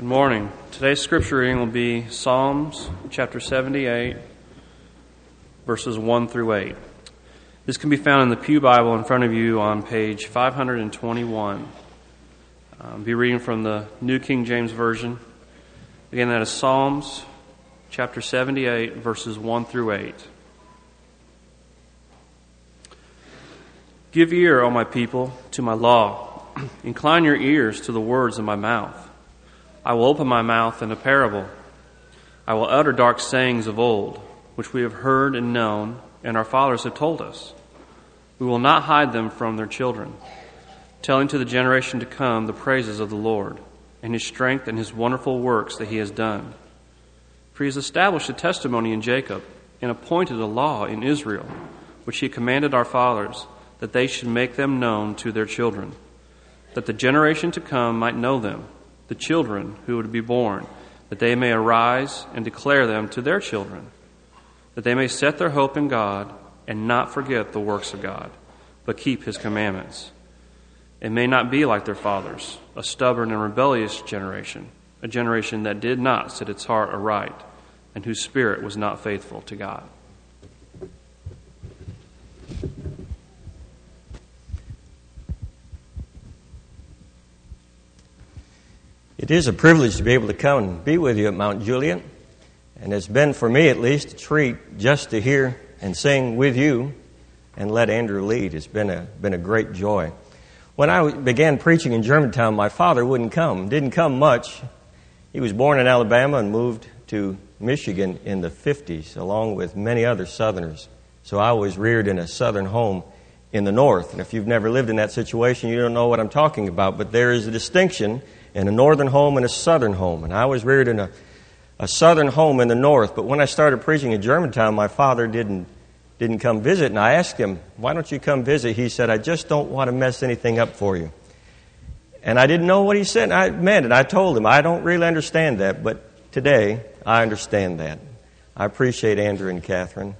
Good morning. Today's scripture reading will be Psalms chapter 78, verses 1 through 8. This can be found in the Pew Bible in front of you on page 521. I'll be reading from the New King James Version. Again, that is Psalms chapter 78, verses 1 through 8. Give ear, O my people, to my law. Incline your ears to the words of my mouth. I will open my mouth in a parable. I will utter dark sayings of old, which we have heard and known, and our fathers have told us. We will not hide them from their children, telling to the generation to come the praises of the Lord, and his strength and his wonderful works that he has done. For he has established a testimony in Jacob, and appointed a law in Israel, which he commanded our fathers, that they should make them known to their children, that the generation to come might know them, the children who would be born, that they may arise and declare them to their children, that they may set their hope in God and not forget the works of God, but keep his commandments. It may not be like their fathers, a stubborn and rebellious generation, a generation that did not set its heart aright and whose spirit was not faithful to God. It is a privilege to be able to come and be with you at Mount Juliet, and it's been, for me at least, a treat just to hear and sing with you and let Andrew lead. It's been a great joy. When I began preaching in Germantown, my father didn't come much. He was born in Alabama and moved to Michigan in the 50s, along with many other Southerners. So I was reared in a Southern home in the North, and if you've never lived in that situation, you don't know what I'm talking about, but there is a distinction in a northern home and a southern home. And I was reared in a southern home in the north. But when I started preaching in Germantown, my father didn't come visit. And I asked him, why don't you come visit? He said, I just don't want to mess anything up for you. And I didn't know what he said. I meant it. I told him, I don't really understand that. But today, I understand that. I appreciate Andrew and Catherine.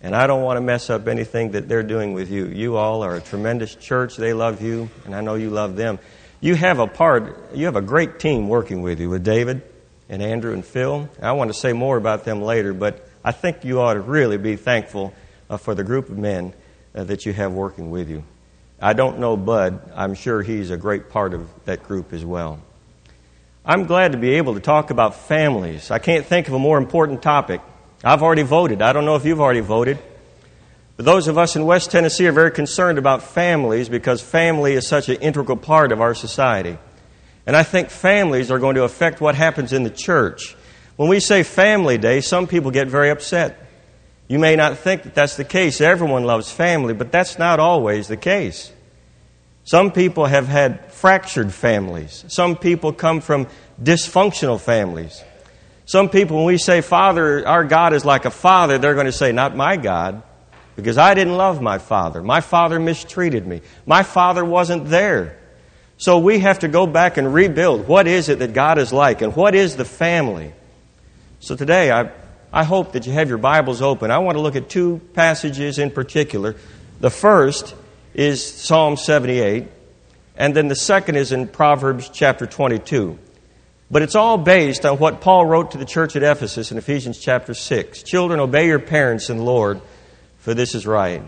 And I don't want to mess up anything that they're doing with you. You all are a tremendous church. They love you. And I know you love them. You have a great team working with you, with David and Andrew and Phil. I want to say more about them later, but I think you ought to really be thankful for the group of men that you have working with you. I don't know Bud. I'm sure he's a great part of that group as well. I'm glad to be able to talk about families. I can't think of a more important topic. I've already voted. I don't know if you've already voted. But those of us in West Tennessee are very concerned about families because family is such an integral part of our society. And I think families are going to affect what happens in the church. When we say Family Day, some people get very upset. You may not think that that's the case. Everyone loves family, but that's not always the case. Some people have had fractured families. Some people come from dysfunctional families. Some people, when we say, Father, our God is like a father, they're going to say, not my God. Because I didn't love my father. My father mistreated me. My father wasn't there. So we have to go back and rebuild. What is it that God is like? And what is the family? So today, I hope that you have your Bibles open. I want to look at two passages in particular. The first is Psalm 78. And then the second is in Proverbs chapter 22. But it's all based on what Paul wrote to the church at Ephesus in Ephesians chapter 6. Children, obey your parents in the Lord, for this is right.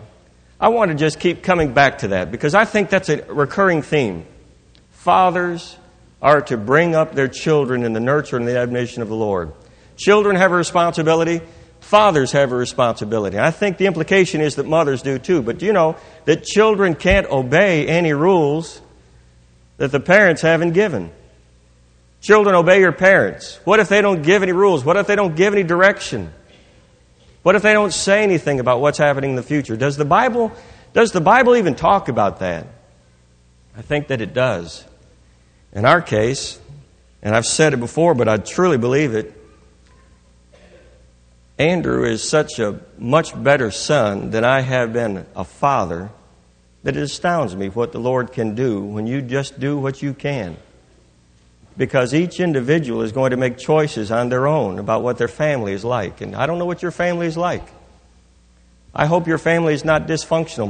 I want to just keep coming back to that because I think that's a recurring theme. Fathers are to bring up their children in the nurture and the admonition of the Lord. Children have a responsibility. Fathers have a responsibility. I think the implication is that mothers do too. But do you know that children can't obey any rules that the parents haven't given? Children, obey your parents. What if they don't give any rules? What if they don't give any direction? What if they don't say anything about what's happening in the future? Does the Bible even talk about that? I think that it does. In our case, and I've said it before, but I truly believe it, Andrew is such a much better son than I have been a father that it astounds me what the Lord can do when you just do what you can. Because each individual is going to make choices on their own about what their family is like. And I don't know what your family is like. I hope your family is not dysfunctional.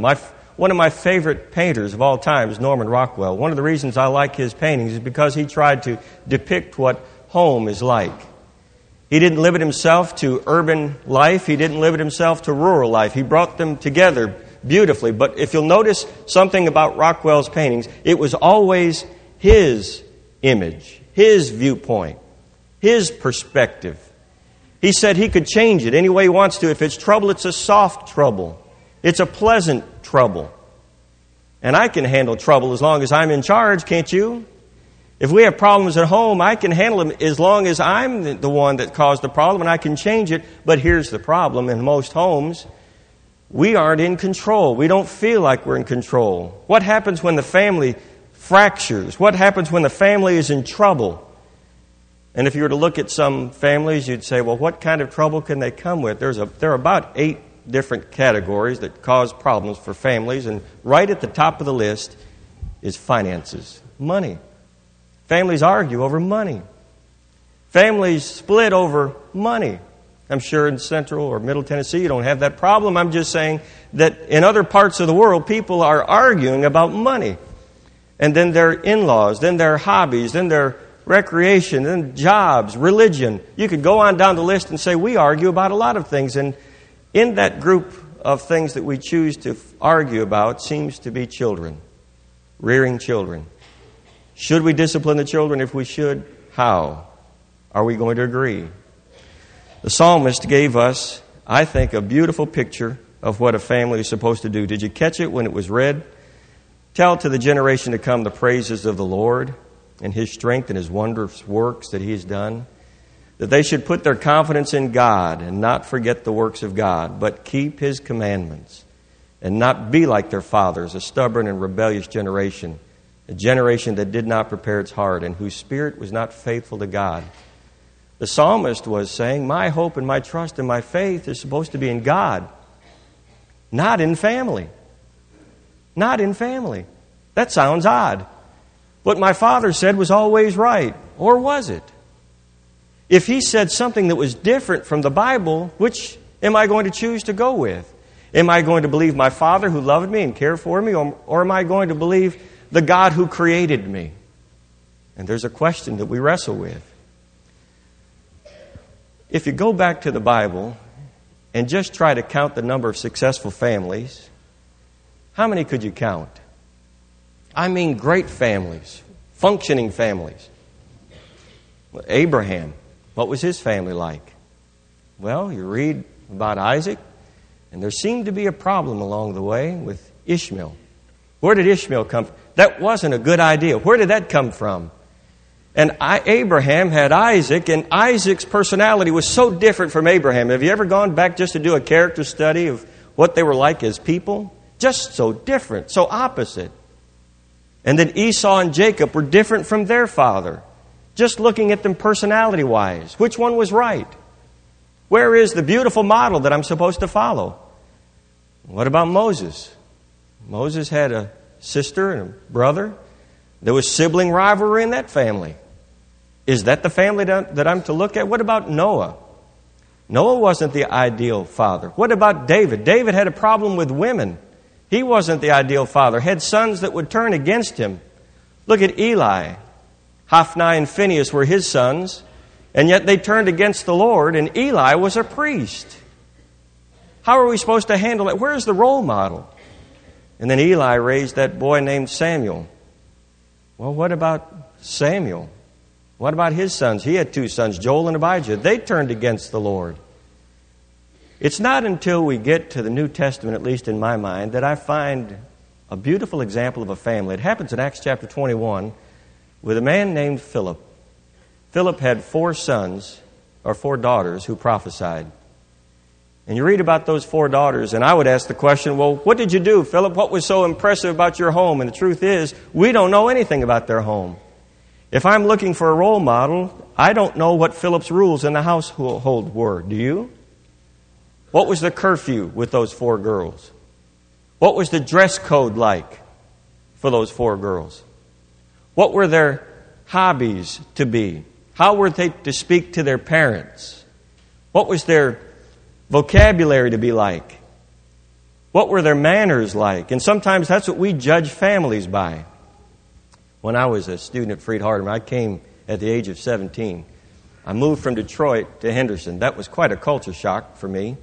One of my favorite painters of all time is Norman Rockwell. One of the reasons I like his paintings is because he tried to depict what home is like. He didn't limit himself to urban life. He didn't limit himself to rural life. He brought them together beautifully. But if you'll notice something about Rockwell's paintings, it was always his image, his viewpoint, his perspective. He said he could change it any way he wants to. If it's trouble, it's a soft trouble. It's a pleasant trouble. And I can handle trouble as long as I'm in charge, can't you? If we have problems at home, I can handle them as long as I'm the one that caused the problem and I can change it. But here's the problem. In most homes, we aren't in control. We don't feel like we're in control. What happens when the family fractures? What happens when the family is in trouble? And if you were to look at some families, you'd say, well, what kind of trouble can they come with? There are about 8 different categories that cause problems for families. And right at the top of the list is finances, money. Families argue over money. Families split over money. I'm sure in Central or Middle Tennessee you don't have that problem. I'm just saying that in other parts of the world, people are arguing about money. And then their in-laws, then their hobbies, then their recreation, then jobs, religion. You could go on down the list and say we argue about a lot of things. And in that group of things that we choose to argue about seems to be children, rearing children. Should we discipline the children? If we should, how? Are we going to agree? The psalmist gave us, I think, a beautiful picture of what a family is supposed to do. Did you catch it when it was read? Tell to the generation to come the praises of the Lord and His strength and His wondrous works that He has done. That they should put their confidence in God and not forget the works of God, but keep His commandments and not be like their fathers, a stubborn and rebellious generation. A generation that did not prepare its heart and whose spirit was not faithful to God. The psalmist was saying, my hope and my trust and my faith is supposed to be in God, not in family. Not in family. That sounds odd. What my father said was always right, or was it? If he said something that was different from the Bible, which am I going to choose to go with? Am I going to believe my father who loved me and cared for me, or am I going to believe the God who created me? And there's a question that we wrestle with. If you go back to the Bible and just try to count the number of successful families, how many could you count? I mean great families, functioning families. Abraham, what was his family like? Well, you read about Isaac, and there seemed to be a problem along the way with Ishmael. Where did Ishmael come from? That wasn't a good idea. Where did that come from? And Abraham had Isaac, and Isaac's personality was so different from Abraham. Have you ever gone back just to do a character study of what they were like as people? Just so different, so opposite. And then Esau and Jacob were different from their father. Just looking at them personality-wise. Which one was right? Where is the beautiful model that I'm supposed to follow? What about Moses? Moses had a sister and a brother. There was sibling rivalry in that family. Is that the family that I'm to look at? What about Noah? Noah wasn't the ideal father. What about David? David had a problem with women. He wasn't the ideal father. Had sons that would turn against him. Look at Eli. Hophni and Phinehas were his sons, and yet they turned against the Lord, and Eli was a priest. How are we supposed to handle it? Where's the role model? And then Eli raised that boy named Samuel. Well, what about Samuel? What about his sons? He had 2 sons, Joel and Abijah. They turned against the Lord. It's not until we get to the New Testament, at least in my mind, that I find a beautiful example of a family. It happens in Acts chapter 21 with a man named Philip. Philip had 4 sons, or 4 daughters, who prophesied. And you read about those 4 daughters, and I would ask the question, well, what did you do, Philip? What was so impressive about your home? And the truth is, we don't know anything about their home. If I'm looking for a role model, I don't know what Philip's rules in the household were. Do you? What was the curfew with those 4 girls? What was the dress code like for those 4 girls? What were their hobbies to be? How were they to speak to their parents? What was their vocabulary to be like? What were their manners like? And sometimes that's what we judge families by. When I was a student at Freed-Hardeman, I came at the age of 17 I moved from Detroit to Henderson. That was quite a culture shock for me,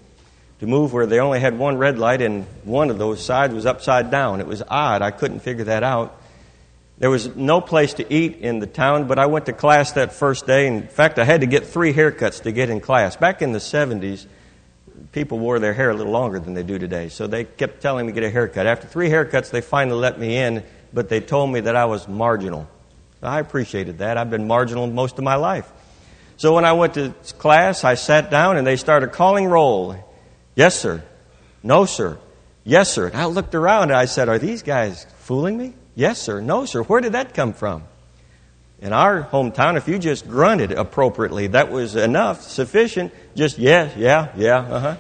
to move where they only had one red light and one of those sides was upside down. It was odd. I couldn't figure that out. There was no place to eat in the town, but I went to class that first day. In fact, I had to get 3 haircuts to get in class. Back in the 70s, people wore their hair a little longer than they do today, so they kept telling me to get a haircut. After 3 haircuts, they finally let me in, but they told me that I was marginal. I appreciated that. I've been marginal most of my life. So when I went to class, I sat down, and they started calling roll. Yes, sir. No, sir. Yes, sir. And I looked around, and I said, are these guys fooling me? Yes, sir. No, sir. Where did that come from? In our hometown, if you just grunted appropriately, that was enough, sufficient. Just yes, yeah, uh-huh.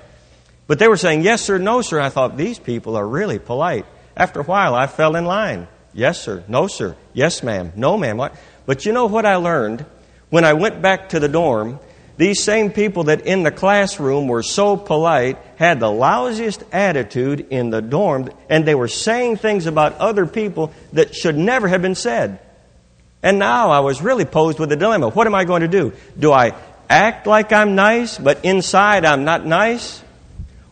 But they were saying, yes, sir, no, sir. I thought, these people are really polite. After a while, I fell in line. Yes, sir. No, sir. Yes, ma'am. No, ma'am. But you know what I learned? When I went back to the dorm, these same people that in the classroom were so polite had the lousiest attitude in the dorm, and they were saying things about other people that should never have been said. And now I was really posed with a dilemma. What am I going to do? Do I act like I'm nice, but inside I'm not nice?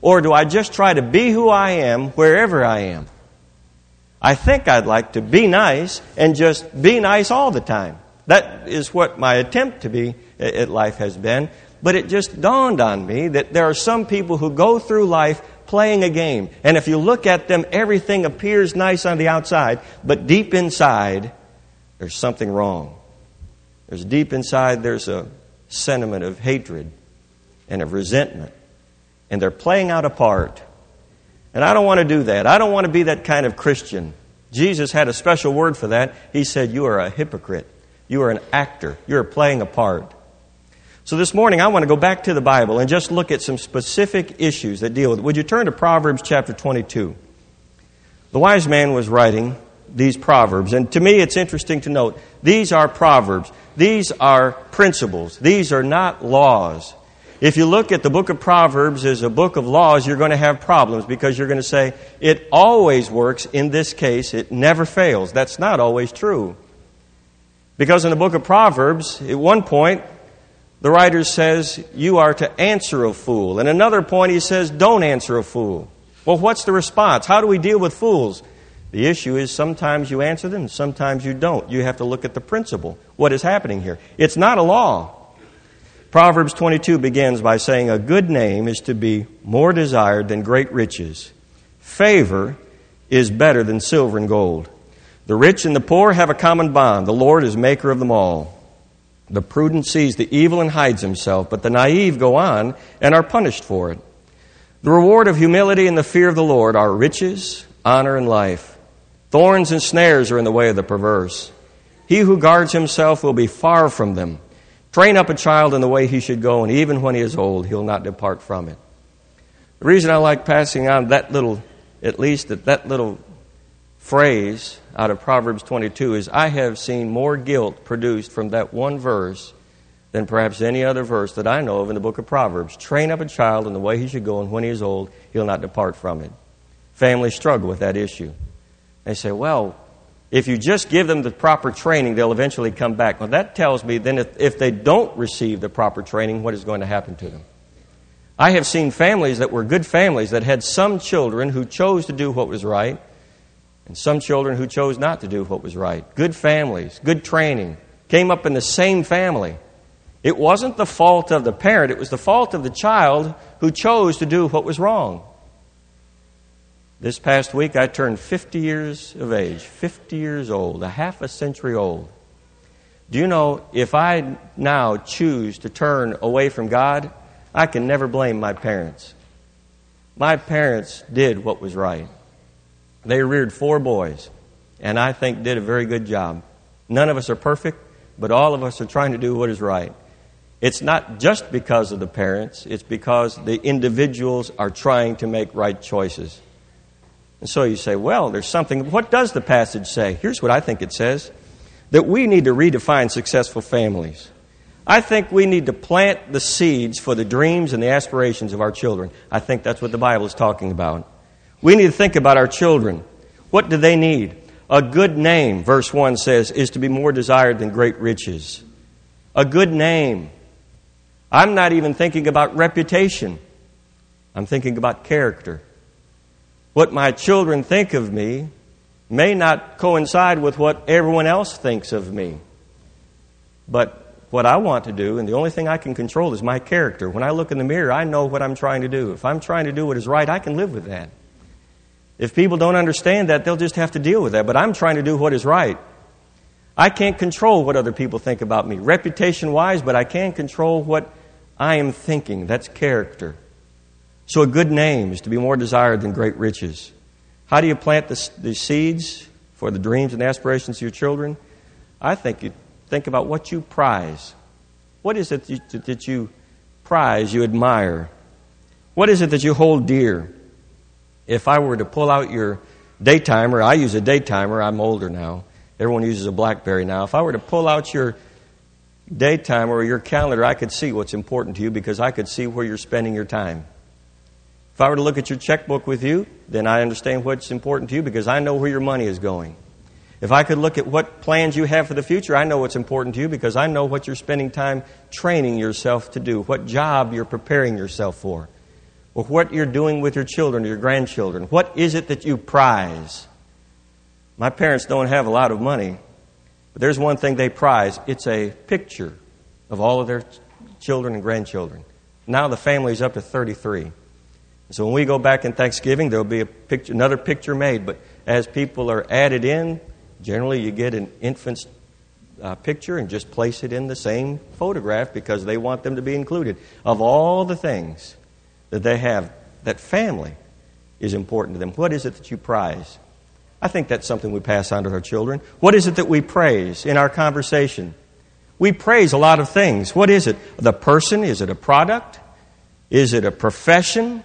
Or do I just try to be who I am wherever I am? I think I'd like to be nice and just be nice all the time. That is what my attempt to be at life has been. But it just dawned on me that there are some people who go through life playing a game. And if you look at them, everything appears nice on the outside, but deep inside, there's something wrong. There's deep inside, there's a sentiment of hatred and of resentment. And they're playing out a part. And I don't want to do that. I don't want to be that kind of Christian. Jesus had a special word for that. He said, you are a hypocrite. You are an actor. You are playing a part. So this morning, I want to go back to the Bible and just look at some specific issues that deal with it. Would you turn to Proverbs chapter 22? The wise man was writing these proverbs. And to me, it's interesting to note, these are proverbs. These are principles. These are not laws. If you look at the book of Proverbs as a book of laws, you're going to have problems because you're going to say, it always works in this case. It never fails. That's not always true. Because in the book of Proverbs, at one point, the writer says, you are to answer a fool. And another point, he says, don't answer a fool. Well, what's the response? How do we deal with fools? The issue is sometimes you answer them, sometimes you don't. You have to look at the principle. What is happening here? It's not a law. Proverbs 22 begins by saying, a good name is to be more desired than great riches. Favor is better than silver and gold. The rich and the poor have a common bond. The Lord is maker of them all. The prudent sees the evil and hides himself, but the naive go on and are punished for it. The reward of humility and the fear of the Lord are riches, honor, and life. Thorns and snares are in the way of the perverse. He who guards himself will be far from them. Train up a child in the way he should go, and even when he is old, he'll not depart from it. The reason I like passing on that little, at least that little phrase out of Proverbs 22 is I have seen more guilt produced from that one verse than perhaps any other verse that I know of in the book of Proverbs. Train up a child in the way he should go, and when he is old, he'll not depart from it. Families struggle with that issue. They say, well, if you just give them the proper training, they'll eventually come back. Well, that tells me then if they don't receive the proper training, what is going to happen to them? I have seen families that were good families that had some children who chose to do what was right and some children who chose not to do what was right. Good families, good training, came up in the same family. It wasn't the fault of the parent. It was the fault of the child who chose to do what was wrong. This past week, I turned 50 years of age, 50 years old, a half a century old. Do you know, if I now choose to turn away from God, I can never blame my parents. My parents did what was right. They reared 4 boys, and I think did a very good job. None of us are perfect, but all of us are trying to do what is right. It's not just because of the parents. It's because the individuals are trying to make right choices. And so you say, well, there's something. What does the passage say? Here's what I think it says, that we need to redefine successful families. I think we need to plant the seeds for the dreams and the aspirations of our children. I think that's what the Bible is talking about. We need to think about our children. What do they need? A good name, verse 1 says, is to be more desired than great riches. A good name. I'm not even thinking about reputation. I'm thinking about character. What my children think of me may not coincide with what everyone else thinks of me. But what I want to do, and the only thing I can control, is my character. When I look in the mirror, I know what I'm trying to do. If I'm trying to do what is right, I can live with that. If people don't understand that, they'll just have to deal with that. But I'm trying to do what is right. I can't control what other people think about me, reputation-wise, but I can control what I am thinking. That's character. So a good name is to be more desired than great riches. How do you plant the seeds for the dreams and aspirations of your children? I think you think about what you prize. What is it that you prize, you admire? What is it that you hold dear? If I were to pull out your daytimer, I use a daytimer. I'm older now. Everyone uses a BlackBerry now. If I were to pull out your daytimer or your calendar, I could see what's important to you because I could see where you're spending your time. If I were to look at your checkbook with you, then I understand what's important to you because I know where your money is going. If I could look at what plans you have for the future, I know what's important to you because I know what you're spending time training yourself to do, what job you're preparing yourself for, or what you're doing with your children or your grandchildren. What is it that you prize? My parents don't have a lot of money, but there's one thing they prize. It's a picture of all of their children and grandchildren. Now the family's up to 33. So when we go back in Thanksgiving, there'll be a picture, another picture made, but as people are added in, generally you get an infant's picture and just place it in the same photograph because they want them to be included. Of all the things that they have, that family is important to them. What is it that you prize? I think that's something we pass on to our children. What is it that we praise in our conversation? We praise a lot of things. What is it? The person? Is it a product? Is it a profession?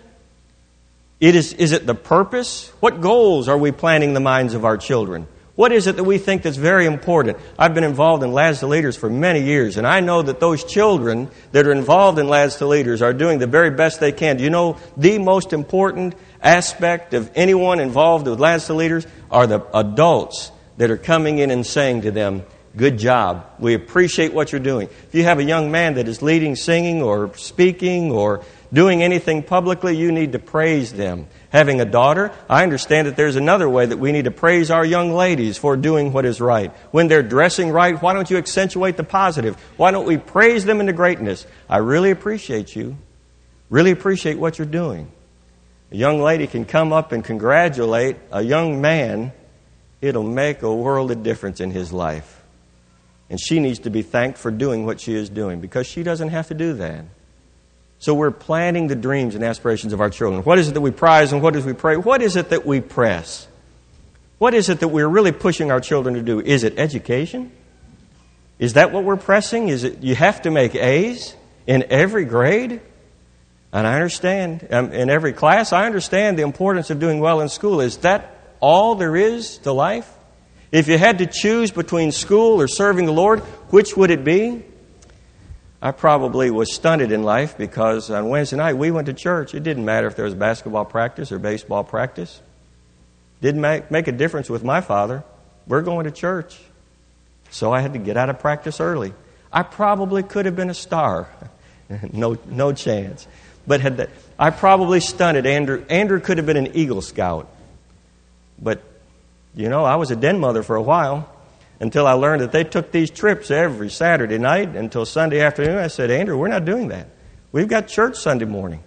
Is it the purpose? What goals are we planning in the minds of our children? What is it that we think that's very important? I've been involved in Lads to Leaders for many years, and I know that those children that are involved in Lads to Leaders are doing the very best they can. Do you know the most important aspect of anyone involved with Lads to Leaders are the adults that are coming in and saying to them, good job, we appreciate what you're doing. If you have a young man that is leading singing or speaking or doing anything publicly, you need to praise them. Having a daughter, I understand that there's another way that we need to praise our young ladies for doing what is right. When they're dressing right, why don't you accentuate the positive? Why don't we praise them into greatness? I really appreciate you. Really appreciate what you're doing. A young lady can come up and congratulate a young man. It'll make a world of difference in his life. And she needs to be thanked for doing what she is doing because she doesn't have to do that. So we're planting the dreams and aspirations of our children. What is it that we prize and what is we pray? What is it that we press? What is it that we're really pushing our children to do? Is it education? Is that what we're pressing? Is it you have to make A's in every grade? And I understand, in every class, I understand the importance of doing well in school. Is that all there is to life? If you had to choose between school or serving the Lord, which would it be? I probably was stunted in life because on Wednesday night we went to church. It didn't matter if there was basketball practice or baseball practice. Didn't make a difference with my father. We're going to church. So I had to get out of practice early. I probably could have been a star. No chance. But I probably stunted Andrew. Andrew could have been an Eagle Scout. But, you know, I was a den mother for a while. Until I learned that they took these trips every Saturday night until Sunday afternoon. I said, Andrew, we're not doing that. We've got church Sunday morning.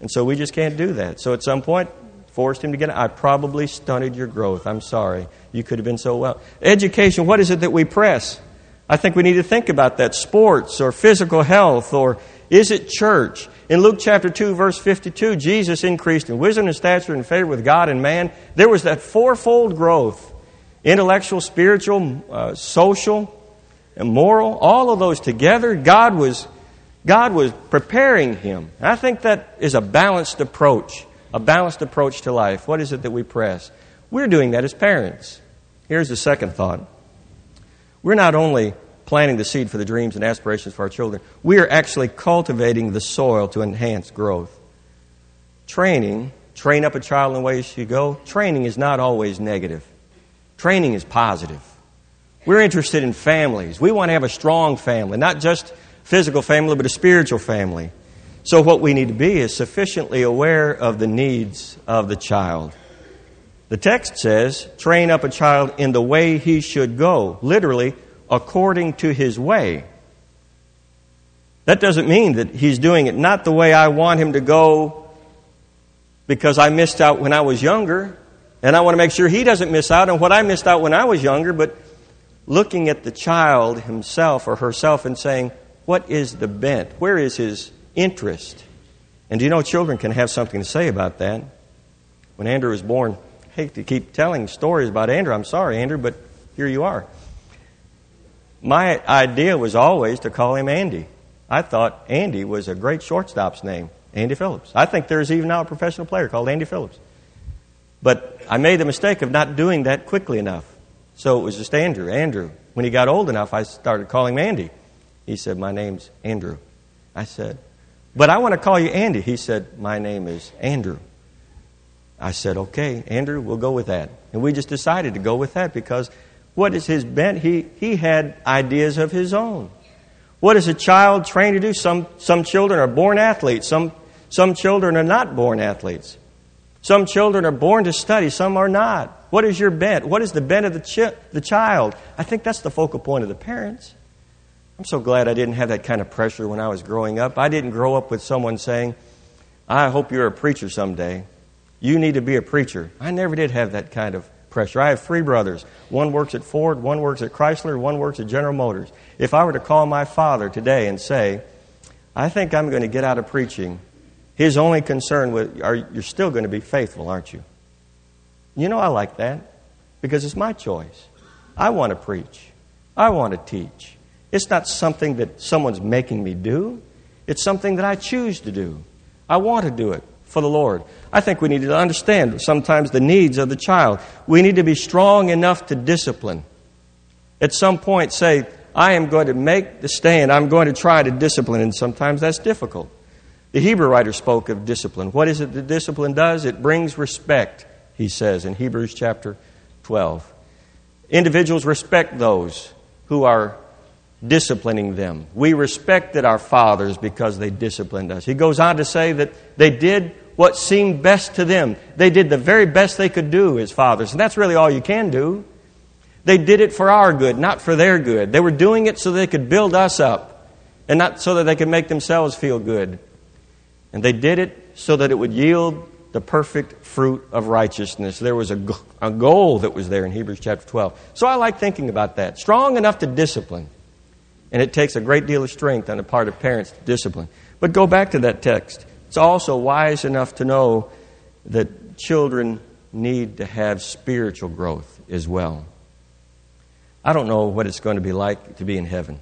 And so we just can't do that. So at some point, forced him to get out. I probably stunted your growth. I'm sorry. You could have been so well. Education, what is it that we press? I think we need to think about that. Sports or physical health, or is it church? In Luke chapter 2, verse 52, Jesus increased in wisdom and stature and favor with God and man. There was that fourfold growth. Intellectual, spiritual, social, and moral, all of those together, God was preparing him. And I think that is a balanced approach to life. What is it that we press? We're doing that as parents. Here's the second thought. We're not only planting the seed for the dreams and aspirations for our children, we are actually cultivating the soil to enhance growth. Train up a child in the way he should go. Training is not always negative. Training is positive. We're interested in families. We want to have a strong family, not just physical family, but a spiritual family. So what we need to be is sufficiently aware of the needs of the child. The text says, train up a child in the way he should go, literally, according to his way. That doesn't mean that he's doing it not the way I want him to go because I missed out when I was younger, and I want to make sure he doesn't miss out on what I missed out when I was younger, but looking at the child himself or herself and saying, what is the bent? Where is his interest? And do you know children can have something to say about that? When Andrew was born, I hate to keep telling stories about Andrew. I'm sorry, Andrew, but here you are. My idea was always to call him Andy. I thought Andy was a great shortstop's name, Andy Phillips. I think there's even now a professional player called Andy Phillips. But I made the mistake of not doing that quickly enough. So it was just Andrew, Andrew. When he got old enough, I started calling him Andy. He said, my name's Andrew. I said, but I want to call you Andy. He said, my name is Andrew. I said, okay, Andrew, we'll go with that. And we just decided to go with that because what is his bent? He had ideas of his own. What is a child trained to do? Some children are born athletes. Some children are not born athletes. Some children are born to study. Some are not. What is your bent? What is the bent of the child? I think that's the focal point of the parents. I'm so glad I didn't have that kind of pressure when I was growing up. I didn't grow up with someone saying, I hope you're a preacher someday. You need to be a preacher. I never did have that kind of pressure. I have three brothers. One works at Ford, one works at Chrysler, one works at General Motors. If I were to call my father today and say, I think I'm going to get out of preaching, his only concern was, you're still going to be faithful, aren't you? You know, I like that because it's my choice. I want to preach. I want to teach. It's not something that someone's making me do. It's something that I choose to do. I want to do it for the Lord. I think we need to understand sometimes the needs of the child. We need to be strong enough to discipline. At some point say, I am going to make the stand. I'm going to try to discipline. And sometimes that's difficult. The Hebrew writer spoke of discipline. What is it that discipline does? It brings respect, he says in Hebrews chapter 12. Individuals respect those who are disciplining them. We respected our fathers because they disciplined us. He goes on to say that they did what seemed best to them. They did the very best they could do as fathers. And that's really all you can do. They did it for our good, not for their good. They were doing it so they could build us up and not so that they could make themselves feel good. And they did it so that it would yield the perfect fruit of righteousness. There was a goal that was there in Hebrews chapter 12. So I like thinking about that. Strong enough to discipline. And it takes a great deal of strength on the part of parents to discipline. But go back to that text. It's also wise enough to know that children need to have spiritual growth as well. I don't know what it's going to be like to be in heaven.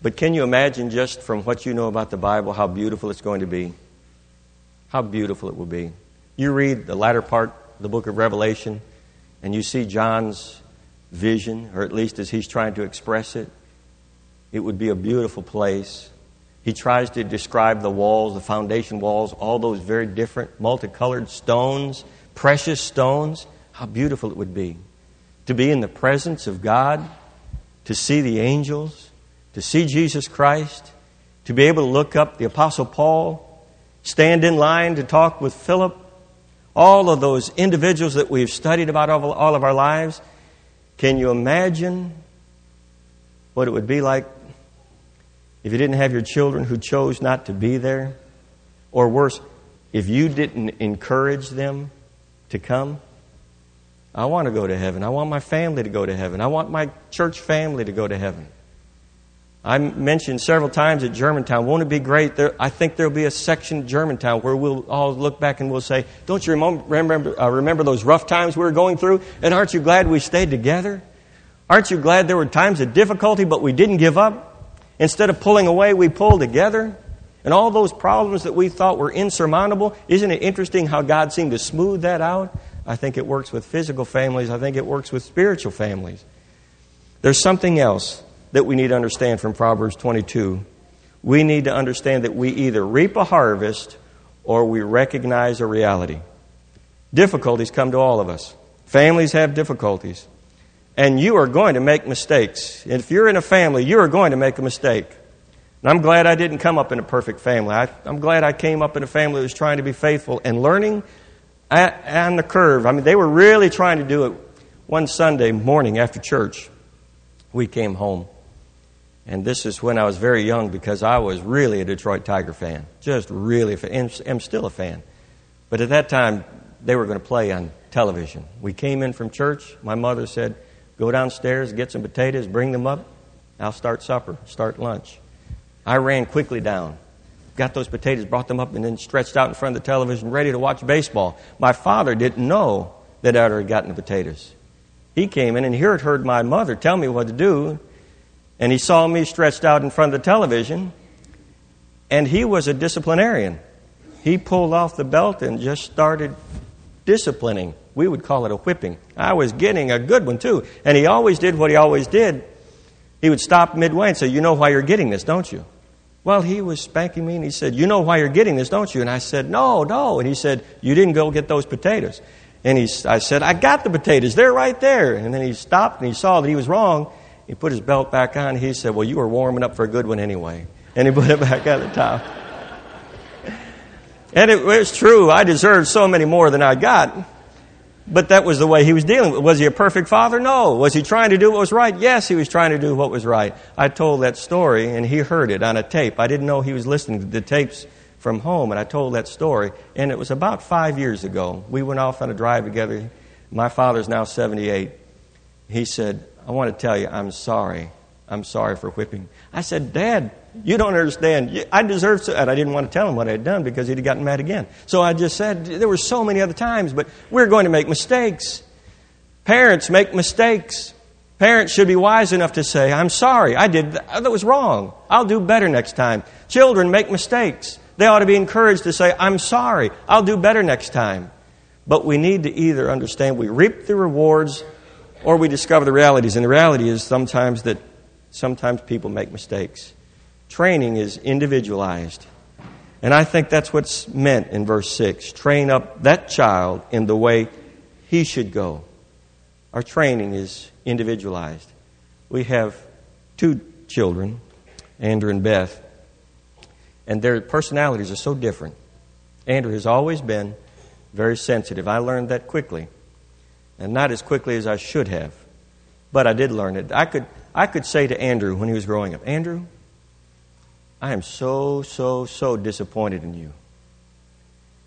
But can you imagine just from what you know about the Bible how beautiful it's going to be? How beautiful it will be. You read the latter part of the book of Revelation and you see John's vision, or at least as he's trying to express it. It would be a beautiful place. He tries to describe the walls, the foundation walls, all those very different multicolored stones, precious stones. How beautiful it would be to be in the presence of God, to see the angels, to see Jesus Christ, to be able to look up the Apostle Paul, stand in line to talk with Philip, all of those individuals that we've studied about all of our lives. Can you imagine what it would be like if you didn't have your children who chose not to be there? Or worse, if you didn't encourage them to come? I want to go to heaven. I want my family to go to heaven. I want my church family to go to heaven. I mentioned several times at Germantown, won't it be great? I think there'll be a section at Germantown where we'll all look back and we'll say, don't you remember those rough times we were going through? And aren't you glad we stayed together? Aren't you glad there were times of difficulty, but we didn't give up? Instead of pulling away, we pulled together. And all those problems that we thought were insurmountable, isn't it interesting how God seemed to smooth that out? I think it works with physical families. I think it works with spiritual families. There's something else that we need to understand from Proverbs 22. We need to understand that we either reap a harvest or we recognize a reality. Difficulties come to all of us. Families have difficulties. and you are going to make mistakes. If you're in a family, you are going to make a mistake. And I'm glad I didn't come up in a perfect family. I'm glad I came up in a family that was trying to be faithful and learning on the curve. I mean, they were really trying to do it. One Sunday morning after church, we came home. And this is when I was very young, because I was really a Detroit Tiger fan. Just really, and I'm still a fan. But at that time, they were going to play on television. We came in from church. My mother said, go downstairs, get some potatoes, bring them up. I'll start supper, start lunch. I ran quickly down, got those potatoes, brought them up, and then stretched out in front of the television, ready to watch baseball. My father didn't know that I had gotten the potatoes. He came in and he heard my mother tell me what to do, and he saw me stretched out in front of the television, and he was a disciplinarian. He pulled off the belt and just started disciplining. We would call it a whipping. I was getting a good one, too, and he always did what he always did. He would stop midway and say, you know why you're getting this, don't you? Well, he was spanking me, and he said, you know why you're getting this, don't you? And I said, no. And he said, you didn't go get those potatoes. And I said, I got the potatoes. They're right there. And then he stopped, and he saw that he was wrong. He put his belt back on. He said, well, you were warming up for a good one anyway. And he put it back on the top. And it was true. I deserved so many more than I got. But that was the way he was dealing with it. Was he a perfect father? No. Was he trying to do what was right? Yes, he was trying to do what was right. I told that story, and he heard it on a tape. I didn't know he was listening to the tapes from home, and I told that story. And it was about 5 years ago. We went off on a drive together. My father's now 78. He said, I want to tell you, I'm sorry. I'm sorry for whipping. I said, Dad, you don't understand. I deserved so. And I didn't want to tell him what I had done because he'd gotten mad again. So I just said, there were so many other times, but we're going to make mistakes. Parents make mistakes. Parents should be wise enough to say, I'm sorry. I did that was wrong. I'll do better next time. Children make mistakes. They ought to be encouraged to say, I'm sorry. I'll do better next time. But we need to either understand we reap the rewards or we discover the realities. And the reality is sometimes that sometimes people make mistakes. Training is individualized. And I think that's what's meant in verse 6. Train up that child in the way he should go. Our training is individualized. We have two children, Andrew and Beth, and their personalities are so different. Andrew has always been very sensitive. I learned that quickly, and not as quickly as I should have, but I did learn it. I could say to Andrew when he was growing up, Andrew, I am so disappointed in you.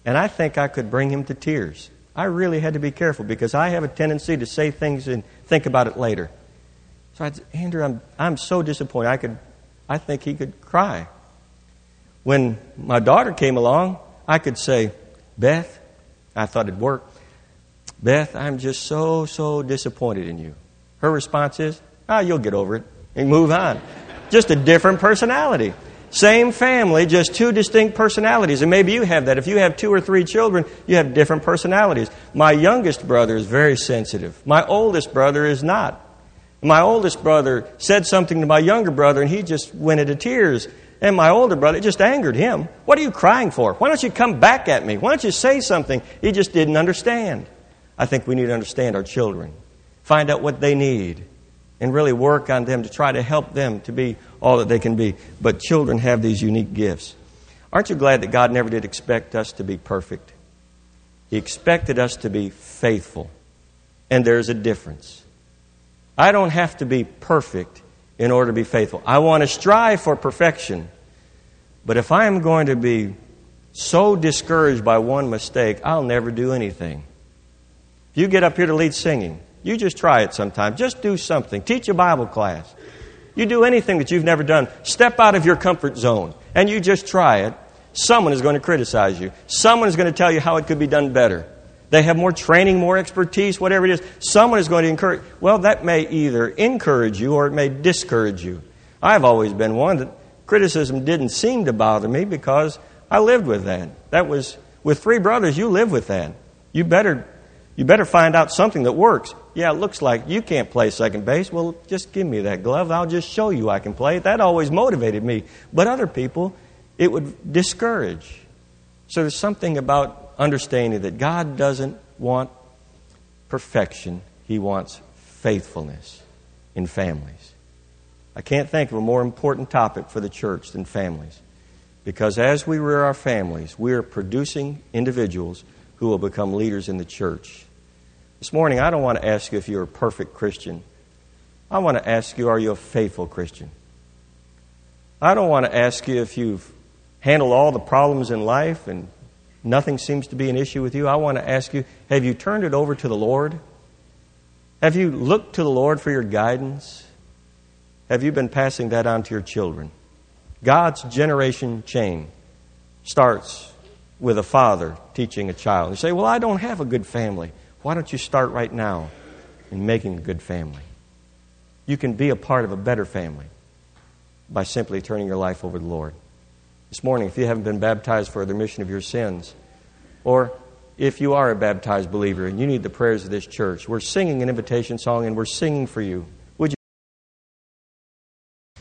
And I think I could bring him to tears. I really had to be careful because I have a tendency to say things and think about it later. So I'd say, Andrew, I'm so disappointed. I think he could cry. When my daughter came along, I could say, Beth, I thought it'd work. Beth, I'm just so disappointed in you. Her response is, you'll get over it and move on. Just a different personality. Same family, just two distinct personalities. And maybe you have that. If you have two or three children, you have different personalities. My youngest brother is very sensitive. My oldest brother is not. My oldest brother said something to my younger brother, and he just went into tears. And my older brother, it just angered him. What are you crying for? Why don't you come back at me? Why don't you say something? He just didn't understand. I think we need to understand our children. Find out what they need. And really work on them to try to help them to be all that they can be. But children have these unique gifts. Aren't you glad that God never did expect us to be perfect? He expected us to be faithful. And there's a difference. I don't have to be perfect in order to be faithful. I want to strive for perfection. But if I am going to be so discouraged by one mistake, I'll never do anything. If you get up here to lead singing, you just try it sometime. Just do something. Teach a Bible class. You do anything that you've never done. Step out of your comfort zone and you just try it. Someone is going to criticize you. Someone is going to tell you how it could be done better. They have more training, more expertise, whatever it is. Someone is going to encourage. Well, that may either encourage you or it may discourage you. I've always been one that criticism didn't seem to bother me because I lived with that. That was with three brothers, you live with that. You better find out something that works. Yeah, it looks like you can't play second base. Well, just give me that glove. I'll just show you I can play. That always motivated me. But other people, it would discourage. So there's something about understanding that God doesn't want perfection. He wants faithfulness in families. I can't think of a more important topic for the church than families, because as we rear our families, we are producing individuals who will become leaders in the church. This morning, I don't want to ask you if you're a perfect Christian. I want to ask you, are you a faithful Christian? I don't want to ask you if you've handled all the problems in life and nothing seems to be an issue with you. I want to ask you, have you turned it over to the Lord? Have you looked to the Lord for your guidance? Have you been passing that on to your children? God's generation chain starts with a father teaching a child. You say, well, I don't have a good family. Why don't you start right now in making a good family? You can be a part of a better family by simply turning your life over to the Lord. This morning, if you haven't been baptized for the remission of your sins, or if you are a baptized believer and you need the prayers of this church, we're singing an invitation song and we're singing for you.